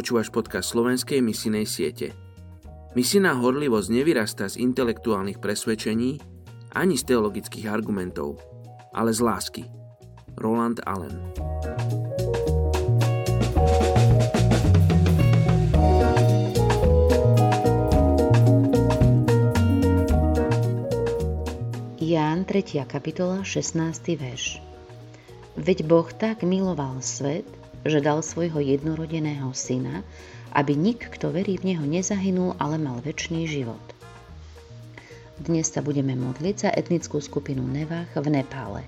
Počúvaš podcast slovenskej misijnej siete. Misijná horlivosť nevyrastá z intelektuálnych presvedčení ani z teologických argumentov, ale z lásky. Roland Allen. Ján 3. kapitola 16. verš. Veď Boh tak miloval svet, že dal svojho jednorodeného syna, aby nik, kto verí v neho, nezahynul, ale mal večný život. Dnes sa budeme modliť za etnickú skupinu Nevach v Nepále.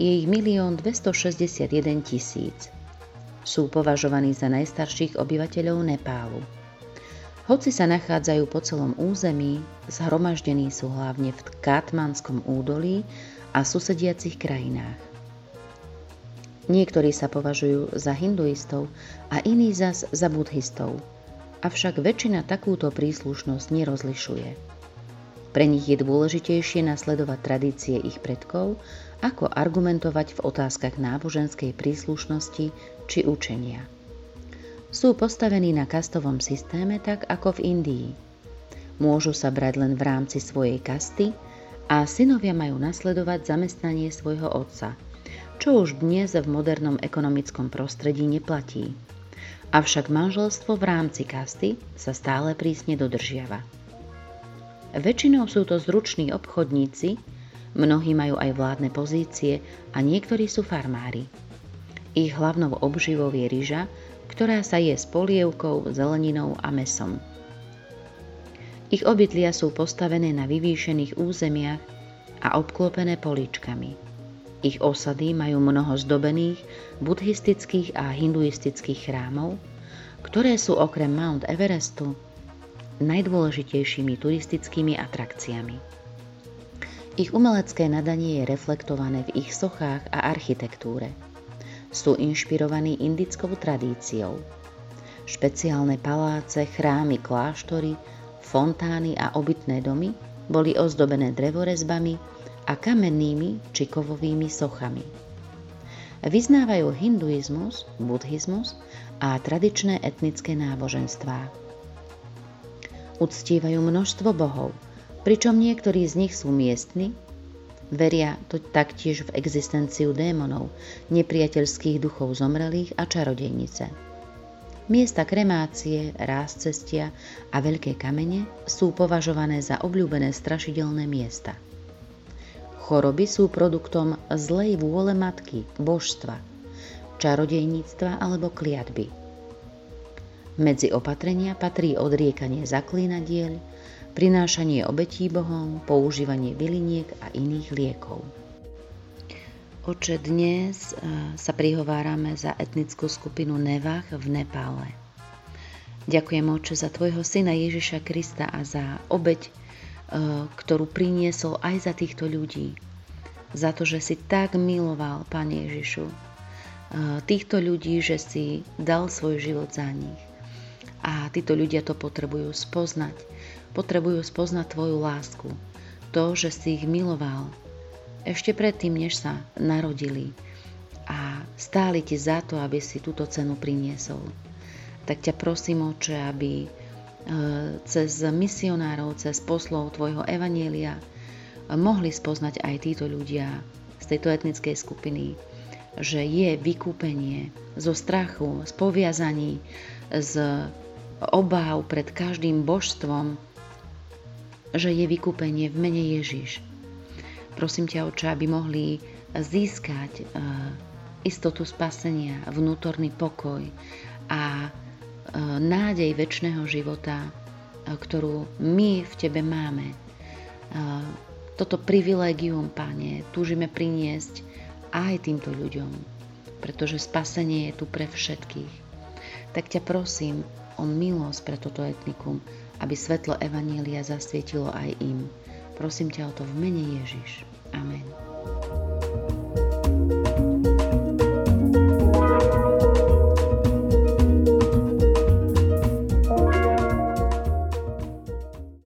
Je ich 1 261 000. Sú považovaní za najstarších obyvateľov Nepálu. Hoci sa nachádzajú po celom území, zhromaždení sú hlavne v Katmánskom údolí a susediacich krajinách. Niektorí sa považujú za hinduistov a iní zas za budhistov, avšak väčšina takúto príslušnosť nerozlišuje. Pre nich je dôležitejšie nasledovať tradície ich predkov, ako argumentovať v otázkach náboženskej príslušnosti či učenia. Sú postavení na kastovom systéme tak ako v Indii. Môžu sa brať len v rámci svojej kasty a synovia majú nasledovať zamestnanie svojho otca, čo už dnes v modernom ekonomickom prostredí neplatí. Avšak manželstvo v rámci kasty sa stále prísne dodržiava. Väčšinou sú to zruční obchodníci, mnohí majú aj vládne pozície a niektorí sú farmári. Ich hlavnou obživou je ryža, ktorá sa je s polievkou, zeleninou a mäsom. Ich obydlia sú postavené na vyvýšených územiach a obklopené políčkami. Ich osady majú mnoho zdobených budhistických a hinduistických chrámov, ktoré sú okrem Mount Everestu najdôležitejšími turistickými atrakciami. Ich umelecké nadanie je reflektované v ich sochách a architektúre. Sú inšpirovaní indickou tradíciou. Špeciálne paláce, chrámy, kláštory, fontány a obytné domy boli ozdobené drevorezbami a kamennými či kovovými sochami. Vyznávajú hinduizmus, budhizmus a tradičné etnické náboženstvá. Uctívajú množstvo bohov, pričom niektorí z nich sú miestni, veria to taktiež v existenciu démonov, nepriateľských duchov zomrelých a čarodejnice. Miesta kremácie, rázcestia a veľké kamene sú považované za obľúbené strašidelné miesta. Choroby sú produktom zlej vôle matky, božstva, čarodejníctva alebo kliatby. Medzi opatrenia patrí odriekanie zaklínadiel, prinášanie obetí bohom, používanie byliniek a iných liekov. Oče, dnes sa prihovárame za etnickú skupinu Nevach v Nepále. Ďakujem, Oče, za Tvojho Syna Ježiša Krista a za obeť, ktorú priniesol aj za týchto ľudí. Za to, že si tak miloval, Pane Ježišu, týchto ľudí, že si dal svoj život za nich. A títo ľudia to potrebujú spoznať. Potrebujú spoznať Tvoju lásku. To, že si ich miloval ešte predtým, než sa narodili. A stáli Ti za to, aby si túto cenu priniesol. Tak ťa prosím, Oče, aby cez misionárov, cez poslov Tvojho evanjelia mohli spoznať aj títo ľudia z tejto etnickej skupiny, že je vykúpenie zo strachu, z poviazaní, z obáv pred každým božstvom, že je vykúpenie v mene Ježiš. Prosím ťa, Oče, aby mohli získať istotu spasenia, vnútorný pokoj a nádej večného života, ktorú my v Tebe máme. Toto privilégium, Pane, túžime priniesť aj týmto ľuďom, pretože spasenie je tu pre všetkých. Tak ťa prosím o milosť pre toto etnikum, aby svetlo evanjelia zasvietilo aj im. Prosím ťa o to v mene Ježiš. Amen.